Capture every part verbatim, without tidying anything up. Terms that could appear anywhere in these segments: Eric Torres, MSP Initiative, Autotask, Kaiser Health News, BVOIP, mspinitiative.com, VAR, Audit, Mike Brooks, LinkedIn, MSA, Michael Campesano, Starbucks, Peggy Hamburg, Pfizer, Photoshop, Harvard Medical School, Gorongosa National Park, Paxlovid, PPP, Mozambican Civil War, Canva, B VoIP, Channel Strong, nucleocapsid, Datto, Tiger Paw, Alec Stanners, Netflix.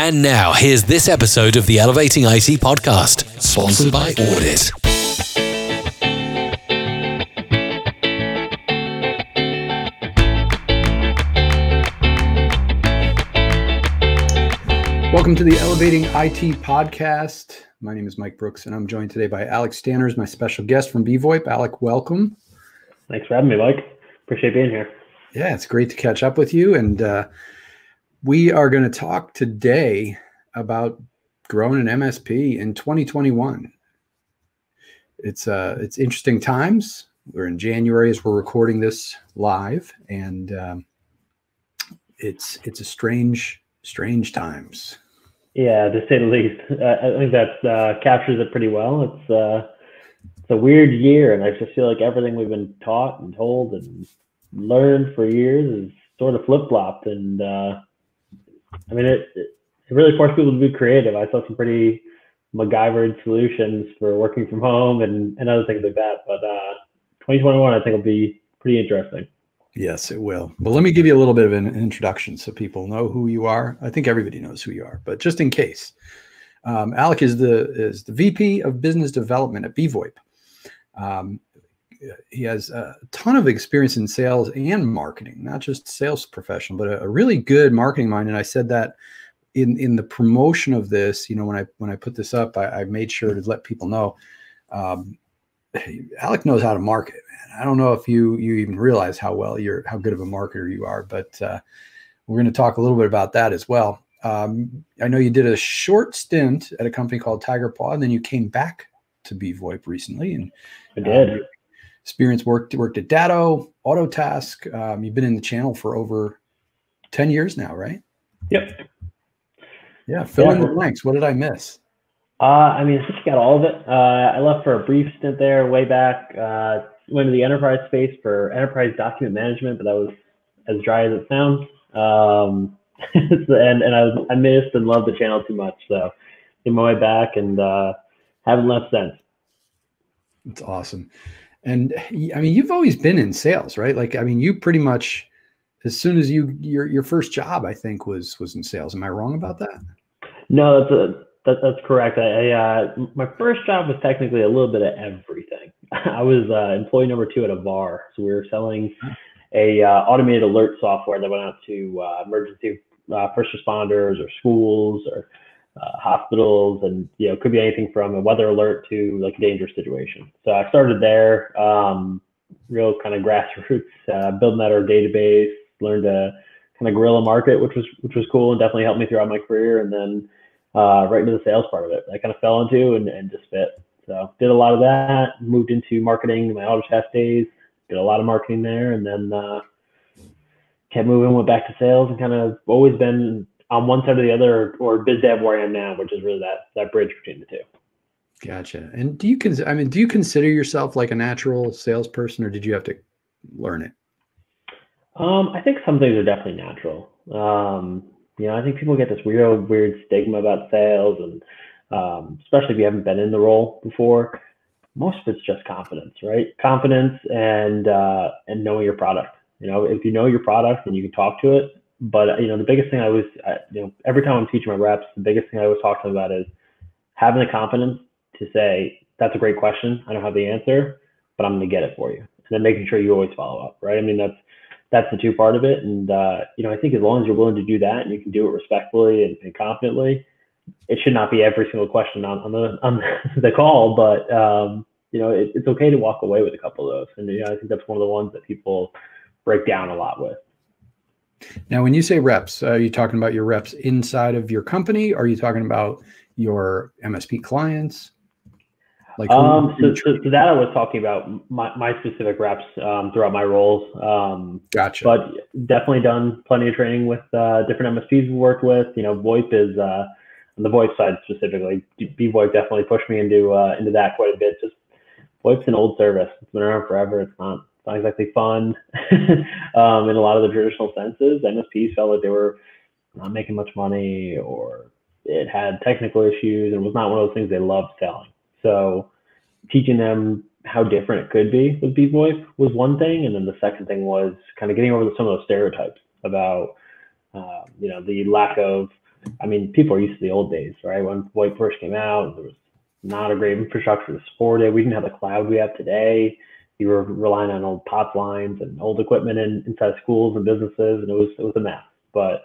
And now, here's this episode of the Elevating I T podcast, sponsored by Audit. Welcome to the Elevating I T podcast. My name is Mike Brooks, and I'm joined today by Alec Stanners, my special guest from B V O I P. Alec, welcome. Thanks for having me, Mike. Appreciate being here. Yeah, it's great to catch up with you. And uh, we are going to talk today about growing an M S P in twenty twenty-one. It's uh, it's interesting times. We're in January as we're recording this live, and um, it's it's a strange. Strange times. Yeah, to say the least. Uh, I think that uh, captures it pretty well. It's uh, it's a weird year, and I just feel like everything we've been taught and told and learned for years is sort of flip-flopped. And uh, I mean, it, it really forced people to be creative. I saw some pretty MacGyvered solutions for working from home and, and other things like that. But uh, twenty twenty-one, I think, will be pretty interesting. Yes, it will. But let me give you a little bit of an introduction so people know who you are. I think everybody knows who you are, but just in case. Um, Alec is the is the V P of Business Development at B V O I P. Um, he has a ton of experience in sales and marketing, not just sales professional, but a, a really good marketing mind. And I said that in, in the promotion of this, you know, when I when I put this up, I, I made sure to let people know um, Alec knows how to market. I don't know if you you even realize how well you're how good of a marketer you are, but uh, we're going to talk a little bit about that as well. Um, I know you did a short stint at a company called Tiger Paw, and then you came back to B V O I P recently. And I did. Um, experience worked worked at Datto, Autotask. Um, you've been in the channel for over ten years now, right? Yep. Yeah. Fill yeah. in the blanks. What did I miss? Uh, I mean, I think you got all of it. Uh, I left for a brief stint there way back. Uh, went to the enterprise space for enterprise document management, but that was as dry as it sounds. Um, and and I, was, I missed and loved the channel too much. So came my way back and uh, haven't left since. That's awesome. And I mean, you've always been in sales, right? Like, I mean, you pretty much, as soon as you, your, your first job, I think was, was in sales. Am I wrong about that? No, that's a, That, that's correct. I, uh, my first job was technically a little bit of everything. I was uh, employee number two at a V A R. So we were selling a uh, automated alert software that went out to uh, emergency uh, first responders or schools or uh, hospitals, and you know, could be anything from a weather alert to like a dangerous situation. So I started there, um, real kind of grassroots, uh, building out our database, learned to kind of guerrilla market, which was which was cool and definitely helped me throughout my career. And then Uh, right into the sales part of it, I kind of fell into and, and just fit. So did a lot of that, moved into marketing, my Autotask days, did a lot of marketing there, and then uh, kept moving, went back to sales, and kind of always been on one side or the other, or biz dev where I am now, which is really that that bridge between the two. Gotcha. And do you cons- I mean, do you consider yourself like a natural salesperson, or did you have to learn it? Um, I think some things are definitely natural. Um, You know, I think people get this weird, weird stigma about sales, and um, especially if you haven't been in the role before, most of it's just confidence, right? Confidence and uh, and knowing your product. You know, if you know your product and you can talk to it. But you know, the biggest thing I always, I, you know, every time I'm teaching my reps, the biggest thing I always talk to them about is having the confidence to say, "That's a great question. I don't have the answer, but I'm going to get it for you." And then making sure you always follow up, right? I mean, that's. That's the two part of it. And, uh, you know, I think as long as you're willing to do that and you can do it respectfully and, and confidently, it should not be every single question on, on the on the call, but, um, you know, it, it's okay to walk away with a couple of those. And you know, I think that's one of the ones that people break down a lot with. Now, when you say reps, are you talking about your reps inside of your company? Or are you talking about your M S P clients? Like um, so, so, so that I was talking about my, my specific reps um, throughout my roles. Um, gotcha. But definitely done plenty of training with uh, different M S Ps we worked with. You know, VoIP is uh, on the VoIP side specifically. B VoIP definitely pushed me into uh, into that quite a bit. Just VoIP's an old service; it's been around forever. It's not it's not exactly fun um, in a lot of the traditional senses. M S Ps felt like they were not making much money, or it had technical issues, and was not one of those things they loved selling. So teaching them how different it could be with B VoIP was one thing. And then the second thing was kind of getting over some of those stereotypes about, uh, you know, the lack of I mean, people are used to the old days, right? When VoIP first came out, there was not a great infrastructure to support it. We didn't have the cloud we have today. You were relying on old P O P lines and old equipment in, inside schools and businesses, and it was it was a mess. But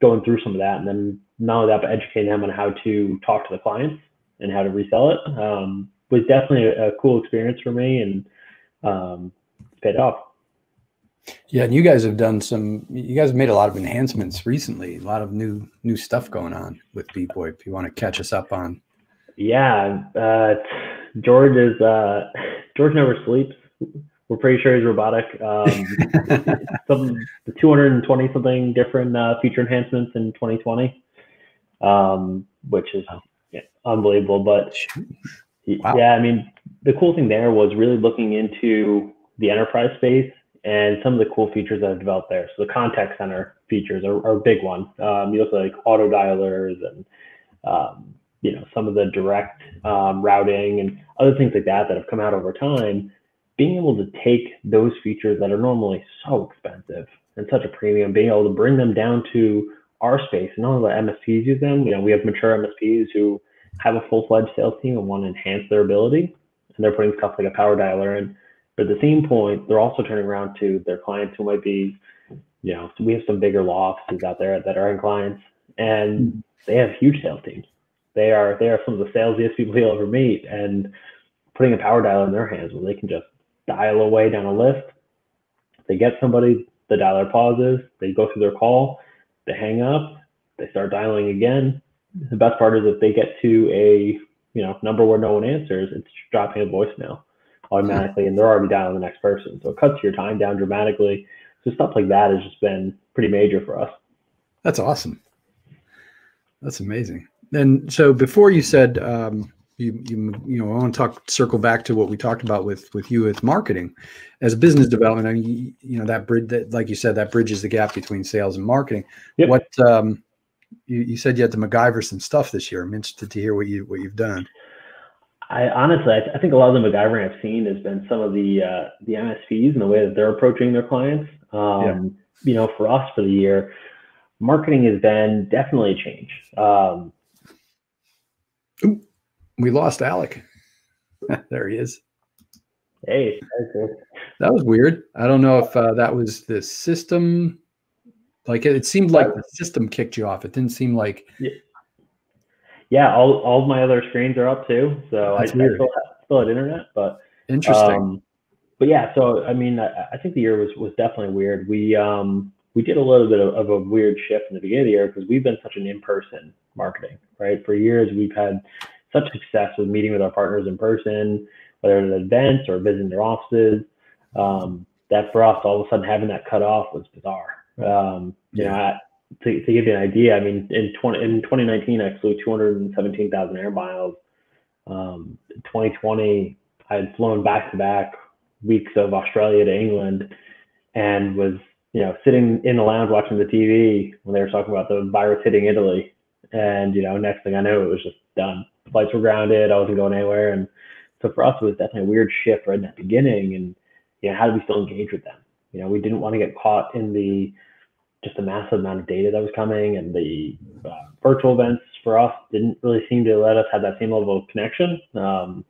going through some of that, and then not only that, but educating them on how to talk to the clients and how to resell it, um, was definitely a, a cool experience for me, and um, paid off. Yeah, and you guys have done some. You guys have made a lot of enhancements recently. A lot of new new stuff going on with B VoIP. If you want to catch us up on. Yeah, uh, George is uh, George never sleeps. We're pretty sure he's robotic. Um, some the two hundred twenty something different uh, feature enhancements in twenty twenty, um, which is yeah, unbelievable. But wow. Yeah, I mean, the cool thing there was really looking into the enterprise space and some of the cool features that I've developed there. So the contact center features are, are a big one. Um, you also like auto dialers and um, you know, some of the direct um, routing and other things like that that have come out over time. Being able to take those features that are normally so expensive and such a premium, being able to bring them down to our space, and all the M S Ps use them. You know, we have mature M S Ps who have a full-fledged sales team and want to enhance their ability, and they're putting stuff like a power dialer in. But at the same point, they're also turning around to their clients who might be, you know, we have some bigger law offices out there that are in clients, and they have huge sales teams. They are they are some of the salesiest people you'll ever meet, and putting a power dialer in their hands where they can just dial away down a list. They get somebody, the dialer pauses, they go through their call, they hang up, they start dialing again. The best part is if they get to a you know number where no one answers, it's dropping a voicemail automatically, and they're already dialing the next person. So it cuts your time down dramatically. So stuff like that has just been pretty major for us. That's awesome. That's amazing. And so before you said, um, you, you, you know, I want to talk, circle back to what we talked about with, with you as marketing, as business development. I mean, you, you know, that bridge that, like you said, that bridges the gap between sales and marketing. Yep. What, um, you, you said you had to MacGyver some stuff this year. I'm interested to hear what you, what you've done. I honestly, I, th I think a lot of the MacGyvering I've seen has been some of the, uh, the M S Ps and the way that they're approaching their clients. Um, yeah. You know, for us for the year, marketing has been definitely a change. Um, Ooh, we lost Alec. There he is. Hey, that was weird. I don't know if uh, that was the system. Like it, it seemed like the system kicked you off. It didn't seem like. Yeah, yeah all all of my other screens are up too, so I, I still have, still had internet, but interesting. Um, but yeah, so I mean, I, I think the year was was definitely weird. We um we did a little bit of, of a weird shift in the beginning of the year because we've been such an in-person marketing, right? For years, we've had such success with meeting with our partners in person, whether at events or visiting their offices, um, that for us, all of a sudden having that cut off was bizarre. Um, you yeah. know, I, to, to give you an idea, I mean, in, twenty, in twenty nineteen, I flew two hundred seventeen thousand air miles. Um, in twenty twenty, I had flown back-to-back weeks of Australia to England and was, you know, sitting in the lounge watching the T V when they were talking about the virus hitting Italy. And, you know, next thing I knew, it was just done. Flights were grounded. I wasn't going anywhere. And so for us, it was definitely a weird shift right in that beginning. And, you know, how do we still engage with them? You know, we didn't want to get caught in the, just the massive amount of data that was coming, and the uh, virtual events for us didn't really seem to let us have that same level of connection. Um,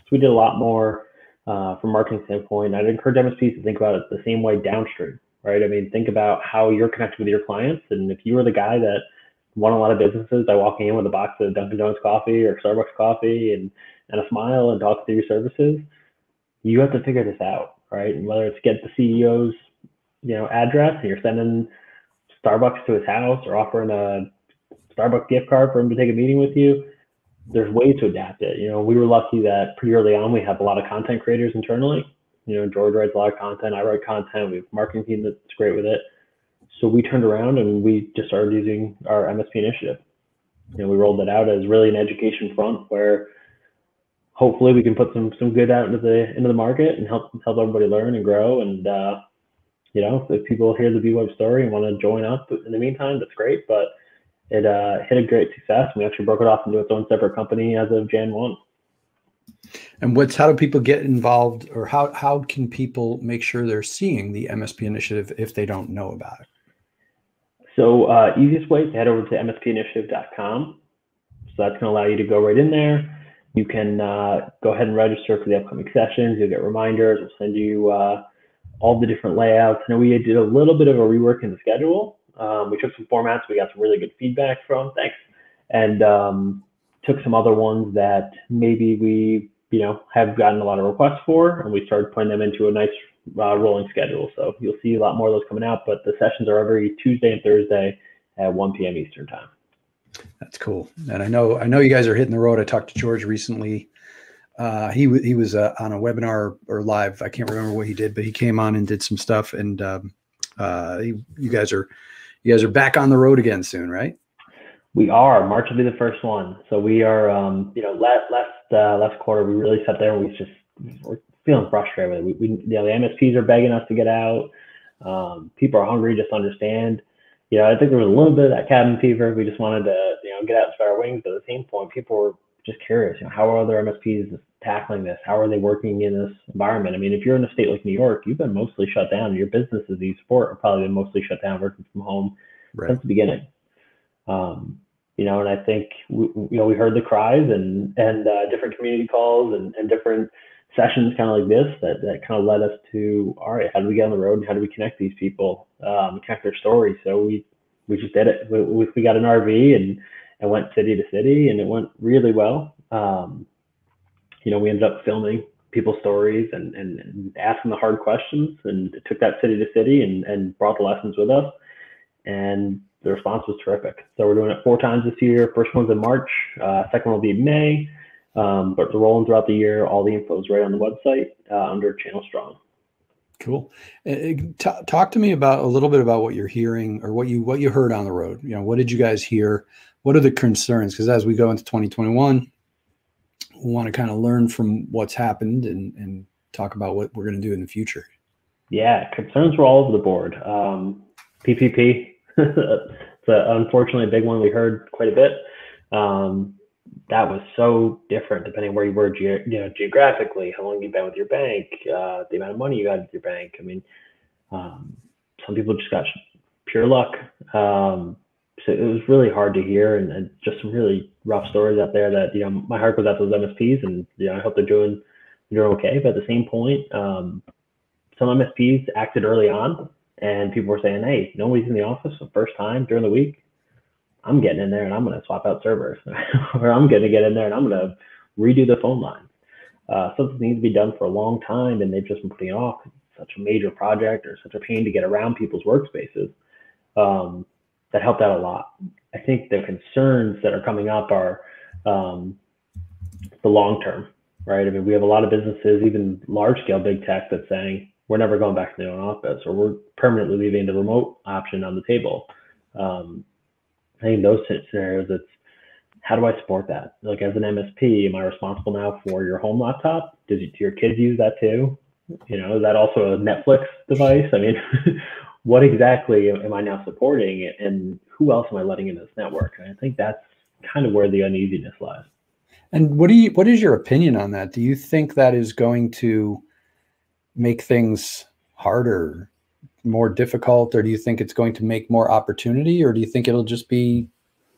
so we did a lot more uh, from a marketing standpoint. I'd encourage M S Ps to think about it the same way downstream, right? I mean, think about how you're connected with your clients. And if you were the guy that won a lot of businesses by walking in with a box of Dunkin' Donuts coffee or Starbucks coffee and, and a smile and talk through your services, you have to figure this out, right? And whether it's get the C E O's, you know, address, and you're sending Starbucks to his house or offering a Starbucks gift card for him to take a meeting with you, there's ways to adapt it. You know, we were lucky that pretty early on, we have a lot of content creators internally. You know, George writes a lot of content, I write content, we have a marketing team that's great with it. So we turned around and we just started using our M S P initiative. You know, we rolled that out as really an education front where hopefully we can put some some good out into the into the market and help help everybody learn and grow. And uh, you know, if people hear the B VoIP story and want to join up in the meantime, that's great. But it uh, hit a great success. We actually broke it off into its own separate company as of January first. And what's how do people get involved, or how how can people make sure they're seeing the M S P initiative if they don't know about it? So uh, easiest way is to head over to m s p initiative dot com. So that's going to allow you to go right in there. You can uh, go ahead and register for the upcoming sessions. You'll get reminders. We'll send you uh, all the different layouts. Now, we did a little bit of a rework in the schedule. Um, we took some formats we got some really good feedback from. Thanks. And um, took some other ones that maybe we, you know, have gotten a lot of requests for, and we started putting them into a nice uh, rolling schedule. So you'll see a lot more of those coming out, but the sessions are every Tuesday and Thursday at one p m Eastern time. That's cool. And I know, I know you guys are hitting the road. I talked to George recently. Uh, he, he was uh, on a webinar or live. I can't remember what he did, but he came on and did some stuff. And um, uh, you, you guys are, you guys are back on the road again soon, right? We are. March will be the first one. So we are, um, you know, last last uh, last quarter we really sat there and we just we're feeling frustrated with it. We, we you know, the M S Ps are begging us to get out. Um, people are hungry, just understand. You know, I think there was a little bit of that cabin fever. We just wanted to, you know, get out and spread our wings. But at the same point, people were just curious. You know, how are other M S Ps tackling this? How are they working in this environment? I mean, if you're in a state like New York, you've been mostly shut down. Your businesses, e-sport, are probably been mostly shut down, working from home right since the beginning. Um, you know, and I think, we, you know, we heard the cries and, and uh, different community calls and, and different sessions kind of like this that, that kind of led us to, all right, how do we get on the road and how do we connect these people, um, connect their stories? So we, we just did it. We, we got an R V and, and went city to city, and it went really well. Um, you know, we ended up filming people's stories and, and, and asking the hard questions, and it took that city to city and, and brought the lessons with us. And the response was terrific. So we're doing it four times this year. First one's in March, uh, second one will be in May, um, but we're rolling throughout the year. All the info is right on the website uh, under Channel Strong. Cool. Uh, talk to me about a little bit about what you're hearing, or what you what you heard on the road. You know, what did you guys hear? What are the concerns? Because as we go into twenty twenty-one, we want to kind of learn from what's happened and, and talk about what we're going to do in the future. Yeah, concerns were all over the board. Um, P P P. It's a, unfortunately a big one we heard quite a bit. Um, that was so different depending where you were, ge you know, geographically, how long you've been with your bank, uh, the amount of money you got with your bank. I mean, um, some people just got pure luck. Um, so it was really hard to hear, and, and just some really rough stories out there that, you know, my heart goes out to those M S Ps, and, you know, I hope they're doing, they're okay. But at the same point, um, some M S Ps acted early on. And people were saying, hey, nobody's in the office for the first time during the week. I'm getting in there and I'm going to swap out servers, or I'm going to get in there and I'm going to redo the phone lines. Uh, something needs to be done for a long time, and they've just been putting it off. It's such a major project, or such a pain to get around people's workspaces. Um, that helped out a lot. I think the concerns that are coming up are um, the long term, right? I mean, we have a lot of businesses, even large scale big tech, that's saying, we're never going back to the own office, or we're permanently leaving the remote option on the table. Um, I think those scenarios, it's how do I support that? Like, as an M S P, am I responsible now for your home laptop? Does, do your kids use that too? You know, is that also a Netflix device? I mean, what exactly am I now supporting, and who else am I letting in this network? And I think that's kind of where the uneasiness lies. And what do you, what is your opinion on that? Do you think that is going to make things harder, more difficult, or do you think it's going to make more opportunity, or do you think it'll just be,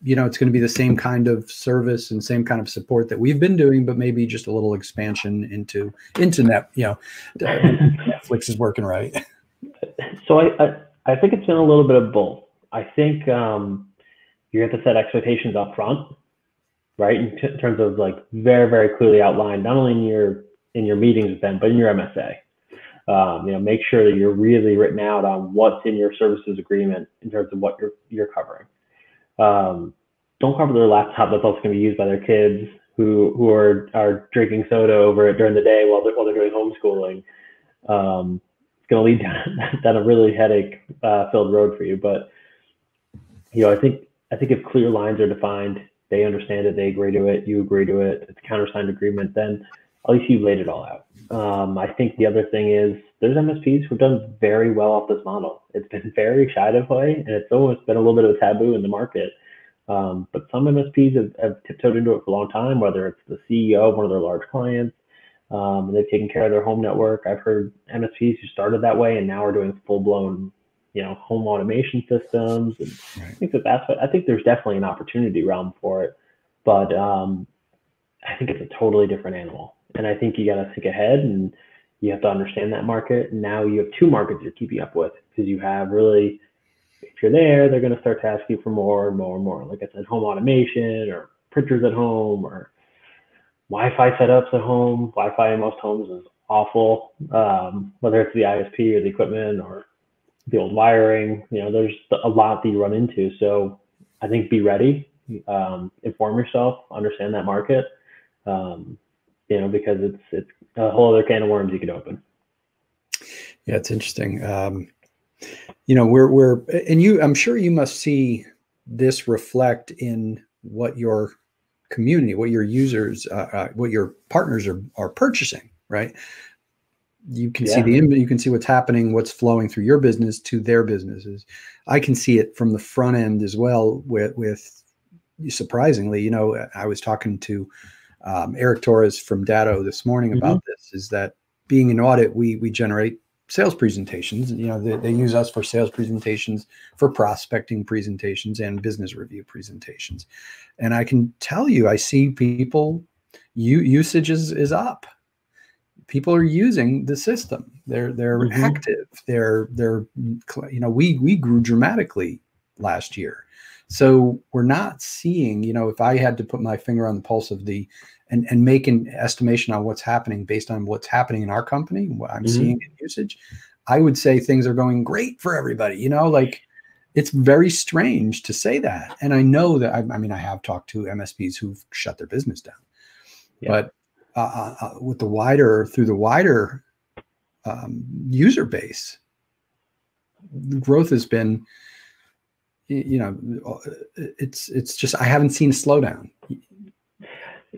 you know, it's going to be the same kind of service and same kind of support that we've been doing, but maybe just a little expansion into internet, you know, Netflix is working right. So I, I, I think it's been a little bit of both. I think um, you have to set expectations up front, right? In, in terms of, like, very, very clearly outlined, not only in your, in your meetings with them, but in your M S A. Um, you know, make sure that you're really written out on what's in your services agreement in terms of what you're you're covering. Um, don't cover their laptop that's also going to be used by their kids who who are are drinking soda over it during the day while they're while they're doing homeschooling. Um, it's going to lead down, down a really headache uh, filled road for you. But, you know, I think I think if clear lines are defined, they understand it, they agree to it, you agree to it, it's a countersigned agreement, then at least you've laid it all out. Um, I think the other thing is there's M S Ps who've done very well off this model. It's been very shied away, and it's almost been a little bit of a taboo in the market. Um, but some M S Ps have, have tiptoed into it for a long time, whether it's the C E O of one of their large clients, um, and they've taken care of their home network. I've heard M S Ps who started that way and now are doing full blown you know, home automation systems. And right. I think that that's what, I think there's definitely an opportunity realm for it, but um, I think it's a totally different animal. And I think you got to think ahead, and you have to understand that market. And now you have two markets you're keeping up with, because you have really, if you're there, they're going to start to ask you for more and more and more. Like I said, home automation or printers at home or Wi-Fi setups at home. Wi-Fi in most homes is awful, um, whether it's the I S P or the equipment or the old wiring. You know, there's a lot that you run into. So I think be ready, um, inform yourself, understand that market, um, you know, because it's it's a whole other can of worms you could open. Yeah, it's interesting. Um, you know, we're we're and you, I'm sure you must see this reflect in what your community, what your users, uh, uh, what your partners are are purchasing, right? You can yeah. see the you can see what's happening, what's flowing through your business to their businesses. I can see it from the front end as well. With with surprisingly, you know, I was talking to um, Eric Torres from Datto this morning about mm-hmm. this. Is that being an audit, we we generate sales presentations. You know, they, they use us for sales presentations, for prospecting presentations, and business review presentations. And I can tell you, I see people, you, usage is, is up. People are using the system. They're they're mm-hmm. active. They're they're you know, we we grew dramatically last year. So we're not seeing, you know, if I had to put my finger on the pulse of the and, and make an estimation on what's happening based on what's happening in our company, what I'm mm-hmm. seeing in usage, I would say things are going great for everybody. You know, like, it's very strange to say that. And I know that, I, I mean, I have talked to M S Ps who've shut their business down, yeah. but uh, uh, with the wider, through the wider um, user base, the growth has been, you know, it's, it's just, I haven't seen a slowdown.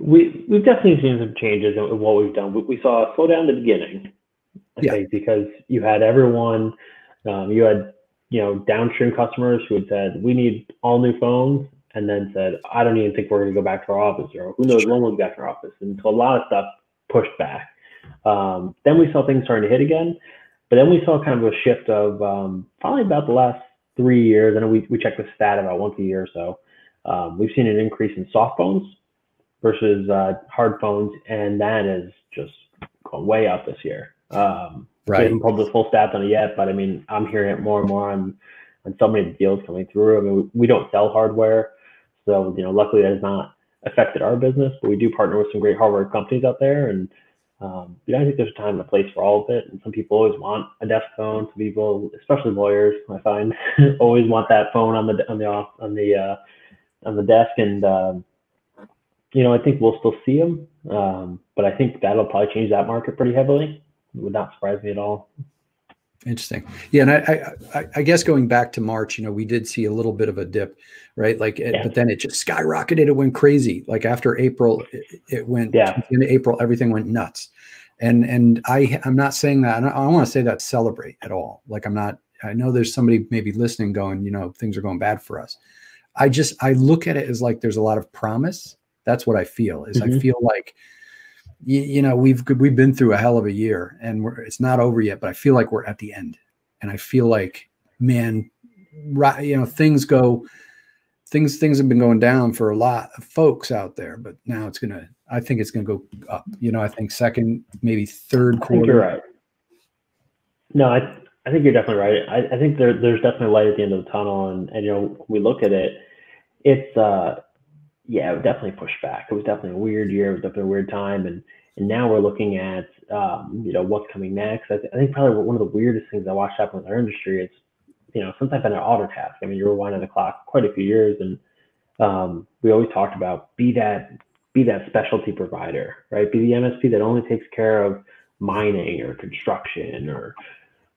We, we've definitely seen some changes in what we've done. We, we saw a slowdown at the beginning, I yeah. think, because you had everyone, um, you had, you know, downstream customers who had said, we need all new phones, and then said, I don't even think we're going to go back to our office, or who knows when we'll go back to our office. And so a lot of stuff pushed back. Um, then we saw things starting to hit again, but then we saw kind of a shift of um, probably about the last three years. I know we, we check the stat about once a year or so. Um, we've seen an increase in soft phones versus uh, hard phones, and that is just going way up this year. Um, right. We haven't published the full stats on it yet, but I mean, I'm hearing it more and more on, on so many deals coming through. I mean, we, we don't sell hardware, so you know, luckily that has not affected our business, but we do partner with some great hardware companies out there, and um, you know, I think there's a time and a place for all of it, and some people always want a desk phone. Some people, especially lawyers, I find, always want that phone on the on the on the uh, on the desk, and um, you know, I think we'll still see them, um, but I think that'll probably change that market pretty heavily. It would not surprise me at all. Interesting. Yeah, and I, I, I guess going back to March, you know, we did see a little bit of a dip, right? Like, it, yeah. but then it just skyrocketed. It went crazy. Like after April, it, it went. Yeah. In April, everything went nuts. And and I, I'm not saying that. I don't, I don't want to say that celebrate at all. Like I'm not. I know there's somebody maybe listening, going, you know, things are going bad for us. I just I look at it as like there's a lot of promise. That's what I feel. Is mm-hmm. I feel like, you, you know, we've we've been through a hell of a year, and we're, it's not over yet. But I feel like we're at the end, and I feel like, man, right, you know, things go, things things have been going down for a lot of folks out there, but now it's gonna. I think it's gonna go up. You know, I think second, maybe third quarter. I think you're right. No, I I think you're definitely right. I, I think there there's definitely light at the end of the tunnel, and and you know, when we look at it, it's. uh Yeah, it would definitely push back. It was definitely a weird year. It was definitely a weird time. And and now we're looking at, um, you know, what's coming next. I, th I think probably one of the weirdest things I watched happen with our industry is, you know, since I've been at Autotask, I mean, you rewind the clock quite a few years, and um, we always talked about be that be that specialty provider, right? Be the M S P that only takes care of mining or construction or,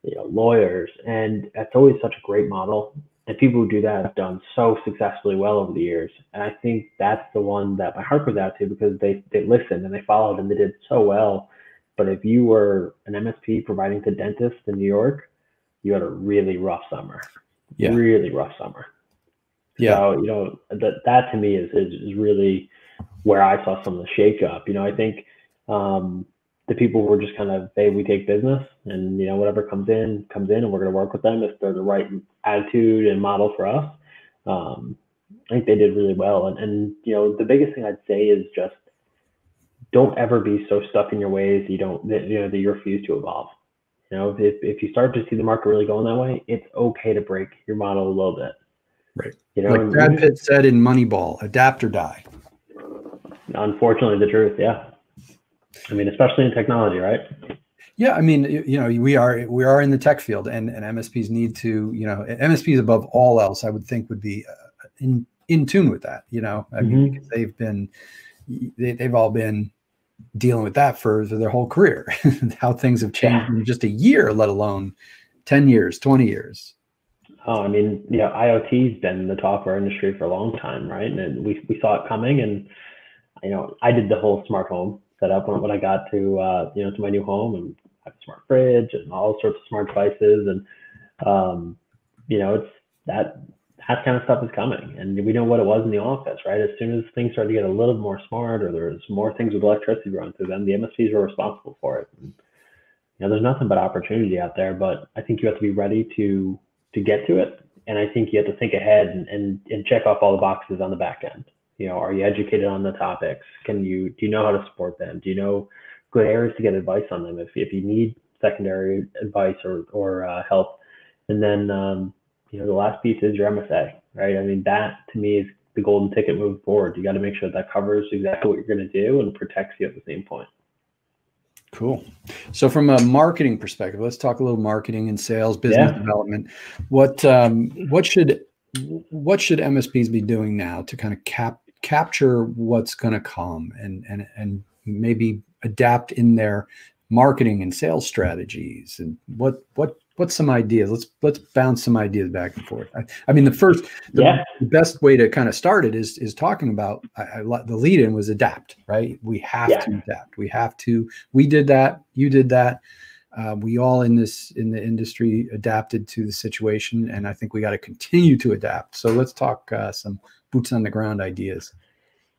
you know, lawyers. And that's always such a great model. And people who do that have done so successfully well over the years. And I think that's the one that my heart goes out to, because they, they listened and they followed and they did so well. But if you were an M S P providing to dentists in New York, you had a really rough summer, yeah. really rough summer. Yeah. So, you know, that, that to me is, is, is really where I saw some of the shakeup. You know, I think, um, the people were just kind of, hey, we take business, and you know, whatever comes in comes in, and we're going to work with them if they're the right attitude and model for us. Um, I think they did really well. And, and you know, the biggest thing I'd say is just don't ever be so stuck in your ways that you don't, that, you know, that you refuse to evolve. You know, if, if you start to see the market really going that way, it's okay to break your model a little bit. Right. You know, like Brad Pitt said in Moneyball, adapt or die. Unfortunately, the truth. Yeah. I mean, especially in technology, right? Yeah. I mean, you know, we are, we are in the tech field, and, and M S Ps need to, you know, M S Ps above all else, I would think would be uh, in, in tune with that, you know, I mm-hmm. mean, because they've been, they, they've all been dealing with that for, for their whole career, how things have changed yeah. in just a year, let alone ten years, twenty years. Oh, I mean, you know, IoT's been the talk of our industry for a long time, right? And we, we saw it coming, and, you know, I did the whole smart home setup when, when I got to, uh, you know, to my new home, and I have a smart fridge and all sorts of smart devices. And, um, you know, it's that, that kind of stuff is coming, and we know what it was in the office, right? As soon as things started to get a little more smart, or there's more things with electricity running through them, the M S Ps were responsible for it. And, you know, there's nothing but opportunity out there, but I think you have to be ready to, to get to it. And I think you have to think ahead and, and, and check off all the boxes on the back end. You know, are you educated on the topics? Can you, do you know how to support them? Do you know good areas to get advice on them if, if you need secondary advice or, or uh, help? And then, um, you know, the last piece is your M S A, right? I mean, that to me is the golden ticket moving forward. You got to make sure that covers exactly what you're going to do and protects you at the same point. Cool. So from a marketing perspective, let's talk a little marketing and sales, business yeah. development. What, um, what should, what should M S Ps be doing now to kind of cap, capture what's going to come, and, and, and maybe adapt in their marketing and sales strategies? And what, what, what's some ideas? Let's, let's bounce some ideas back and forth. I, I mean, the first, the yeah. best way to kind of start it is, is talking about, I, I, the lead in was adapt, right? We have yeah. to adapt. We have to, we did that. You did that. Uh, we all in this, in the industry adapted to the situation. And I think we got to continue to adapt. So let's talk uh, some boots on the ground ideas.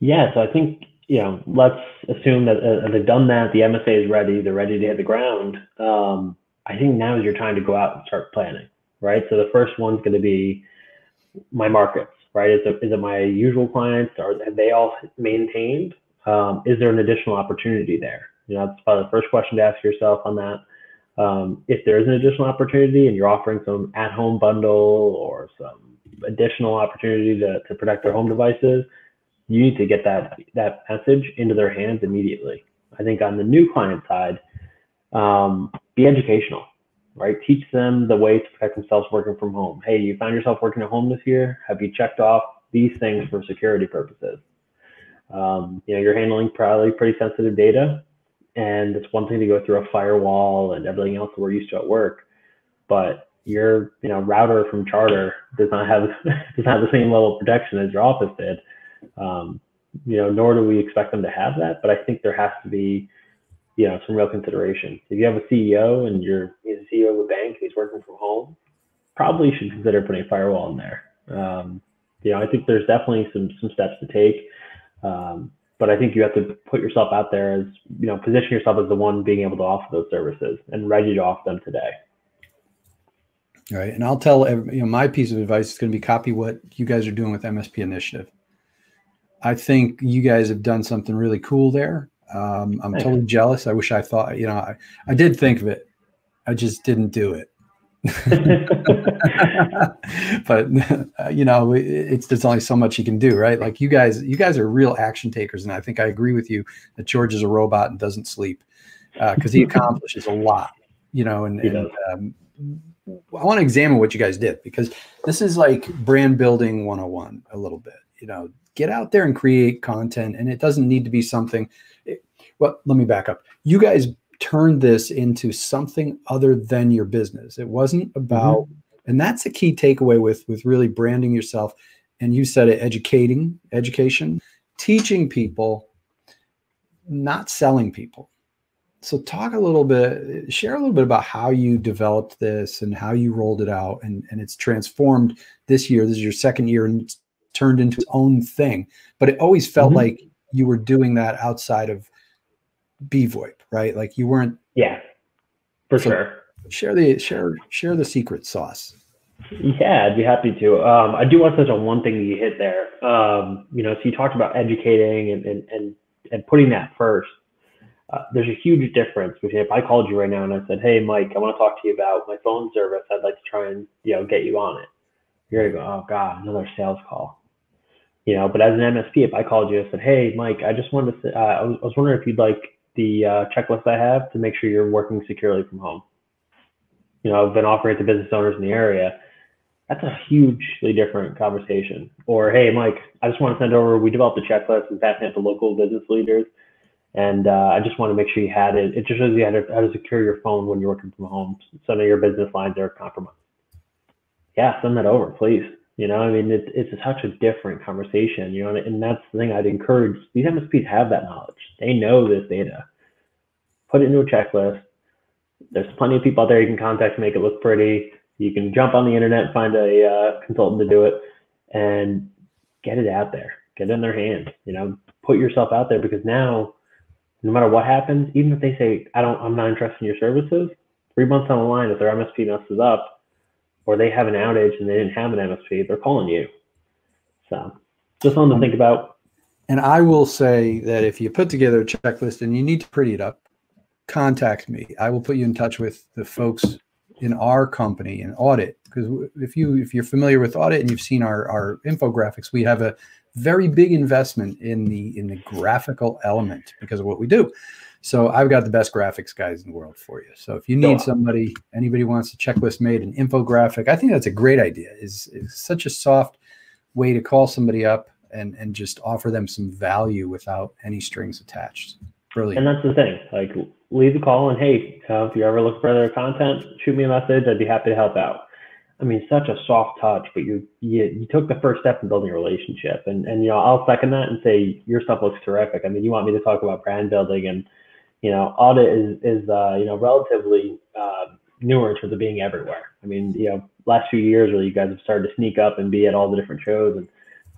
Yeah. So I think, you know, let's assume that uh, they've done that. The M S A is ready. They're ready to hit the ground. Um, I think now is your time to go out and start planning, right? So the first one's going to be my markets, right? Is it, is it my usual clients? Are, have they all maintained? Um, is there an additional opportunity there? You know, that's probably the first question to ask yourself on that. Um, if there is an additional opportunity and you're offering some at-home bundle or some additional opportunity to, to protect their home devices, you need to get that, that message into their hands immediately. I think on the new client side, um, be educational, right? Teach them the ways to protect themselves working from home. Hey, you found yourself working at home this year? Have you checked off these things for security purposes? Um, you know, you're handling probably pretty sensitive data, and it's one thing to go through a firewall and everything else that we're used to at work, but your you know router from Charter does not have does not have the same level of protection as your office did. Um, you know, nor do we expect them to have that, but I think there has to be you know, some real consideration. If you have a C E O and you're he's a C E O of a bank and he's working from home, probably should consider putting a firewall in there. Um, you know, I think there's definitely some some steps to take, um, but I think you have to put yourself out there as, you know, position yourself as the one being able to offer those services and ready to offer them today. All right, and I'll tell, every, you know, my piece of advice is going to be copy what you guys are doing with M S P Initiative. I think you guys have done something really cool there. Um, I'm totally jealous. I wish I thought, you know, I, I did think of it. I just didn't do it. But, uh, you know, it, it's, there's only so much you can do, right? Like you guys, you guys are real action takers. And I think I agree with you that George is a robot and doesn't sleep because uh, he accomplishes a lot, you know, and, and um, I want to examine what you guys did, because this is like brand building one oh one a little bit, you know, get out there and create content. And it doesn't need to be something. It, well, let me back up. You guys turned this into something other than your business. It wasn't about, mm-hmm. and that's a key takeaway with, with really branding yourself. And you said it, educating, education, teaching people, not selling people. So talk a little bit, share a little bit about how you developed this and how you rolled it out. And, and it's transformed this year. This is your second year, and it's turned into its own thing, but it always felt mm-hmm. like you were doing that outside of B VOIP, right? Like you weren't. Yeah, for so sure. Share the share share the secret sauce. Yeah, I'd be happy to. Um, I do want to touch on one thing that you hit there. Um, you know, so you talked about educating and and and, and putting that first. Uh, there's a huge difference between if I called you right now and I said, "Hey, Mike, I want to talk to you about my phone service. I'd like to try and you know get you on it." You're gonna go, "Oh God, another sales call." You know, but as an M S P, if I called you and said, "Hey, Mike, I just wanted to, uh, I was, I was wondering if you'd like the uh, checklist I have to make sure you're working securely from home." You know, I've been offering it to business owners in the area. That's a hugely different conversation. Or, hey, Mike, I just want to send over, we developed a checklist and passed it to local business leaders. And uh, I just want to make sure you had it. It just shows you how to, how to secure your phone when you're working from home. Some of your business lines are compromised. Yeah, send that over, please. You know, I mean, it's, it's such a different conversation, you know, and that's the thing I'd encourage. These M S Ps have that knowledge. They know this data. Put it into a checklist. There's plenty of people out there you can contact to make it look pretty. You can jump on the internet and find a uh, consultant to do it and get it out there. Get it in their hands. You know, put yourself out there, because now, no matter what happens, even if they say, I don't, I'm not interested in your services, three months down the line, if their M S P messes up or they have an outage and they didn't have an M S P, they're calling you. So just something to think about. And I will say that if you put together a checklist and you need to pretty it up, contact me. I will put you in touch with the folks in our company in Audit, because if you if you're familiar with Audit and you've seen our our infographics, we have a very big investment in the in the graphical element because of what we do. So I've got the best graphics guys in the world for you. So if you need somebody, anybody wants a checklist made, an infographic, I think that's a great idea. Is is such a soft way to call somebody up and and just offer them some value without any strings attached. Brilliant. And that's the thing, like leave the call and, hey, uh, if you ever look for other content, shoot me a message. I'd be happy to help out. I mean, such a soft touch, but you you, you took the first step in building a relationship. And, and, you know, I'll second that and say your stuff looks terrific. I mean, you want me to talk about brand building and, you know, Audit is, is uh, you know, relatively uh, newer in terms of being everywhere. I mean, you know, last few years where you guys have started to sneak up and be at all the different shows and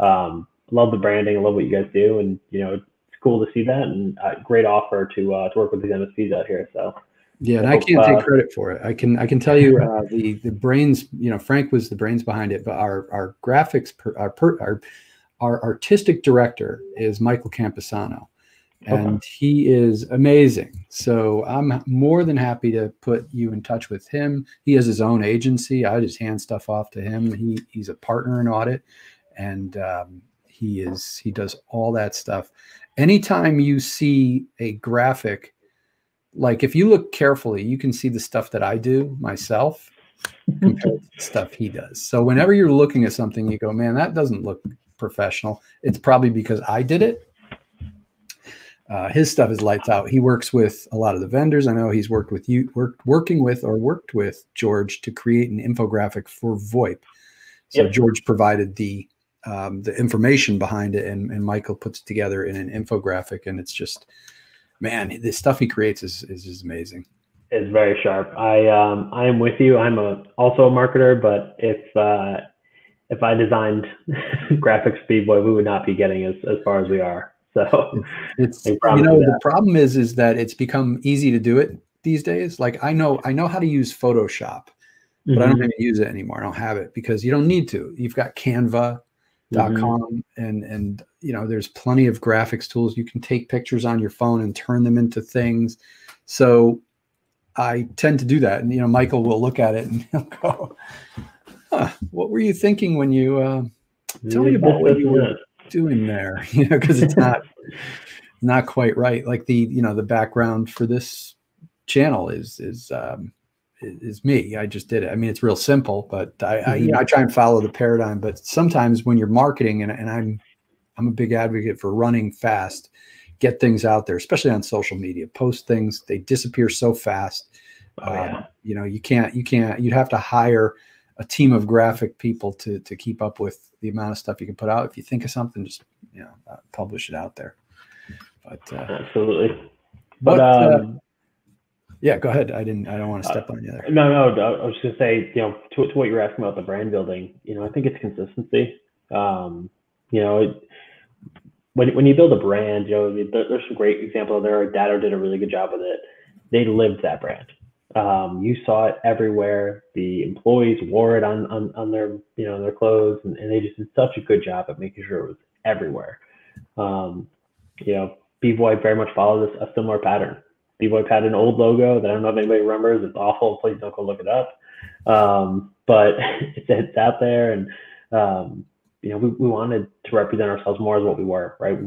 um, love the branding. I love what you guys do. And, you know, cool to see that, and uh, great offer to uh, to work with these M S Ps out here. So yeah, and I, hope, I can't take uh, credit for it. I can I can tell you uh, the the brains. You know, Frank was the brains behind it, but our our graphics per, our, per, our our artistic director is Michael Campesano, and okay. He is amazing. So I'm more than happy to put you in touch with him. He has his own agency. I just hand stuff off to him. He he's a partner in Audit, and um, he is he does all that stuff. Anytime you see a graphic, like if you look carefully, you can see the stuff that I do myself compared to the stuff he does. So whenever you're looking at something, you go, man, that doesn't look professional. It's probably because I did it. Uh, his stuff is lights out. He works with a lot of the vendors. I know he's worked with you, worked working with or worked with George to create an infographic for VoIP. So yep. George provided the Um, the information behind it, and, and Michael puts it together in an infographic, and it's just, man, the stuff he creates is is, is amazing. It's very sharp. I um, I am with you. I'm a also a marketer, but if uh, if I designed graphics, B VOIP, we would not be getting as as far as we are. So it's, it's you know the problem is is that it's become easy to do it these days. Like I know I know how to use Photoshop, but mm-hmm. I don't even use it anymore. I don't have it because you don't need to. You've got Canva. dot com mm-hmm. and and you know there's plenty of graphics tools. You can take pictures on your phone and turn them into things. So I tend to do that, and you know Michael will look at it and he'll go, huh, what were you thinking when you uh tell me about what you were doing there, you know, because it's not not quite right. Like the you know the background for this channel is is um is me. I just did it. I mean, it's real simple, but I, I, you know, I try and follow the paradigm. But sometimes when you're marketing, and, and I'm, I'm a big advocate for running fast, get things out there, especially on social media. Post things; they disappear so fast. Oh, yeah. um, you know, you can't, you can't. You'd have to hire a team of graphic people to to keep up with the amount of stuff you can put out. If you think of something, just you know, uh, publish it out there. But uh, absolutely. But. What, um, uh, Yeah, go ahead. I didn't. I don't want to step uh, on you there. No, no. I was just gonna say, you know, to, to what you're asking about the brand building. You know, I think it's consistency. Um, you know, it, when, when you build a brand, you know, there's some great examples there. Datto did a really good job with it. They lived that brand. Um, you saw it everywhere. The employees wore it on, on, on their, you know, their clothes, and, and they just did such a good job at making sure it was everywhere. Um, you know, B V O I P very much follows a similar pattern. B V O I P had an old logo that I don't know if anybody remembers. It's awful. Please don't go look it up. Um, but it's, it's out there, and um, you know, we, we wanted to represent ourselves more as what we were, right?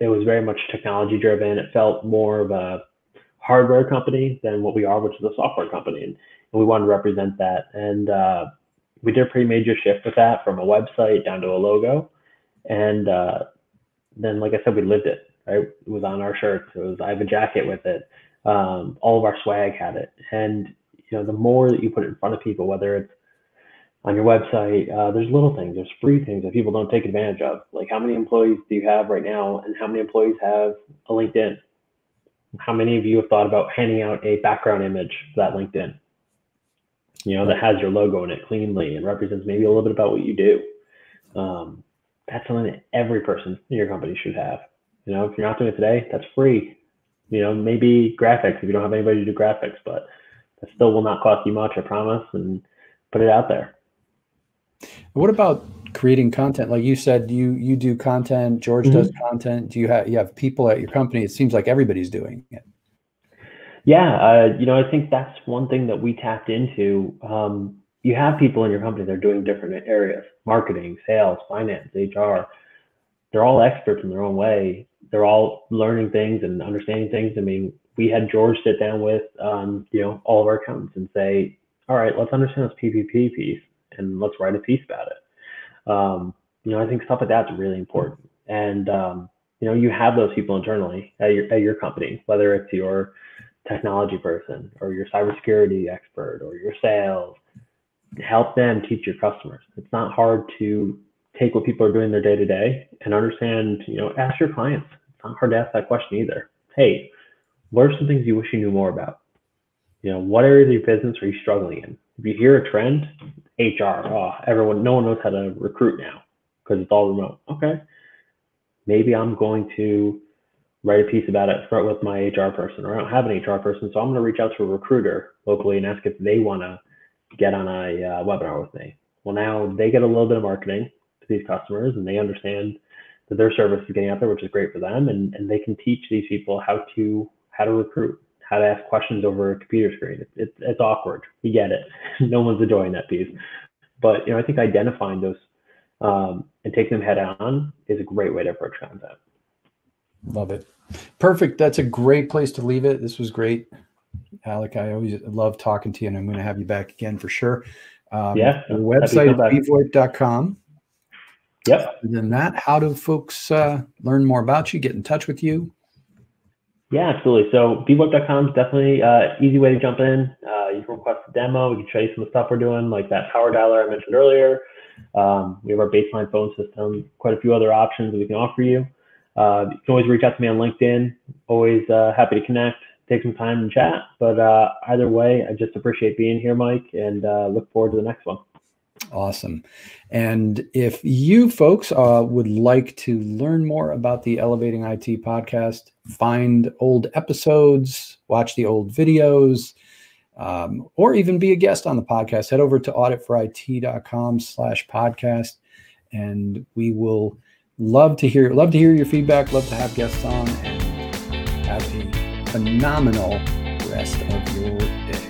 It was very much technology driven. It felt more of a hardware company than what we are, which is a software company. And, and we wanted to represent that. And uh, we did a pretty major shift with that, from a website down to a logo. And uh, then, like I said, we lived it, right? It was on our shirts. It was, I have a jacket with it. Um, all of our swag had it. And, you know, the more that you put it in front of people, whether it's on your website, uh, there's little things, there's free things that people don't take advantage of. Like, how many employees do you have right now? And how many employees have a LinkedIn? How many of you have thought about handing out a background image for that LinkedIn, you know, that has your logo in it cleanly and represents maybe a little bit about what you do? Um, that's something that every person in your company should have. You know, if you're not doing it today, that's free. You know, maybe graphics, if you don't have anybody to do graphics, but that still will not cost you much, I promise, and put it out there. What about creating content? Like you said, you you do content, George mm-hmm. does content. Do you have you have people at your company? It seems like everybody's doing it. Yeah, uh, you know, I think that's one thing that we tapped into. Um, you have people in your company that are doing different areas: marketing, sales, finance, H R. They're all experts in their own way. They're all learning things and understanding things. I mean, we had George sit down with, um, you know, all of our accountants and say, all right, let's understand this P P P piece and let's write a piece about it. Um, you know, I think stuff like that's really important. And, um, you know, you have those people internally at your, at your company, whether it's your technology person or your cybersecurity expert or your sales. Help them teach your customers. It's not hard to take what people are doing their day to day and understand, you know, ask your clients. It's not hard to ask that question either. Hey, what are some things you wish you knew more about? You know, what areas of your business are you struggling in? If you hear a trend, H R, oh, everyone, no one knows how to recruit now because it's all remote. Okay, maybe I'm going to write a piece about it, start with my H R person, or I don't have an H R person, so I'm going to reach out to a recruiter locally and ask if they want to get on a uh, webinar with me. Well, now they get a little bit of marketing to these customers, and they understand that their service is getting out there, which is great for them, and, and they can teach these people how to how to recruit, how to ask questions over a computer screen. It's, it's, it's awkward. We get it. No one's enjoying that piece. But, you know, I think identifying those um, and taking them head on is a great way to approach content. Love it. Perfect. That's a great place to leave it. This was great. Alec, I always love talking to you, and I'm going to have you back again for sure. Um, yeah. The website is b voip dot com. Yep. Other than that, how do folks uh, learn more about you, get in touch with you? Yeah, absolutely. So b voip dot com is definitely an uh, easy way to jump in. Uh, you can request a demo. We can show you some of the stuff we're doing, like that power dialer I mentioned earlier. Um, we have our baseline phone system, quite a few other options that we can offer you. Uh, you can always reach out to me on LinkedIn. Always uh, happy to connect, take some time and chat. But uh, either way, I just appreciate being here, Mike, and uh, look forward to the next one. Awesome. And if you folks uh, would like to learn more about the Elevating I T podcast, find old episodes, watch the old videos, um, or even be a guest on the podcast, head over to audit for I T dot com slash podcast. And we will love to hear, love to hear your feedback, love to have guests on, and have a phenomenal rest of your day.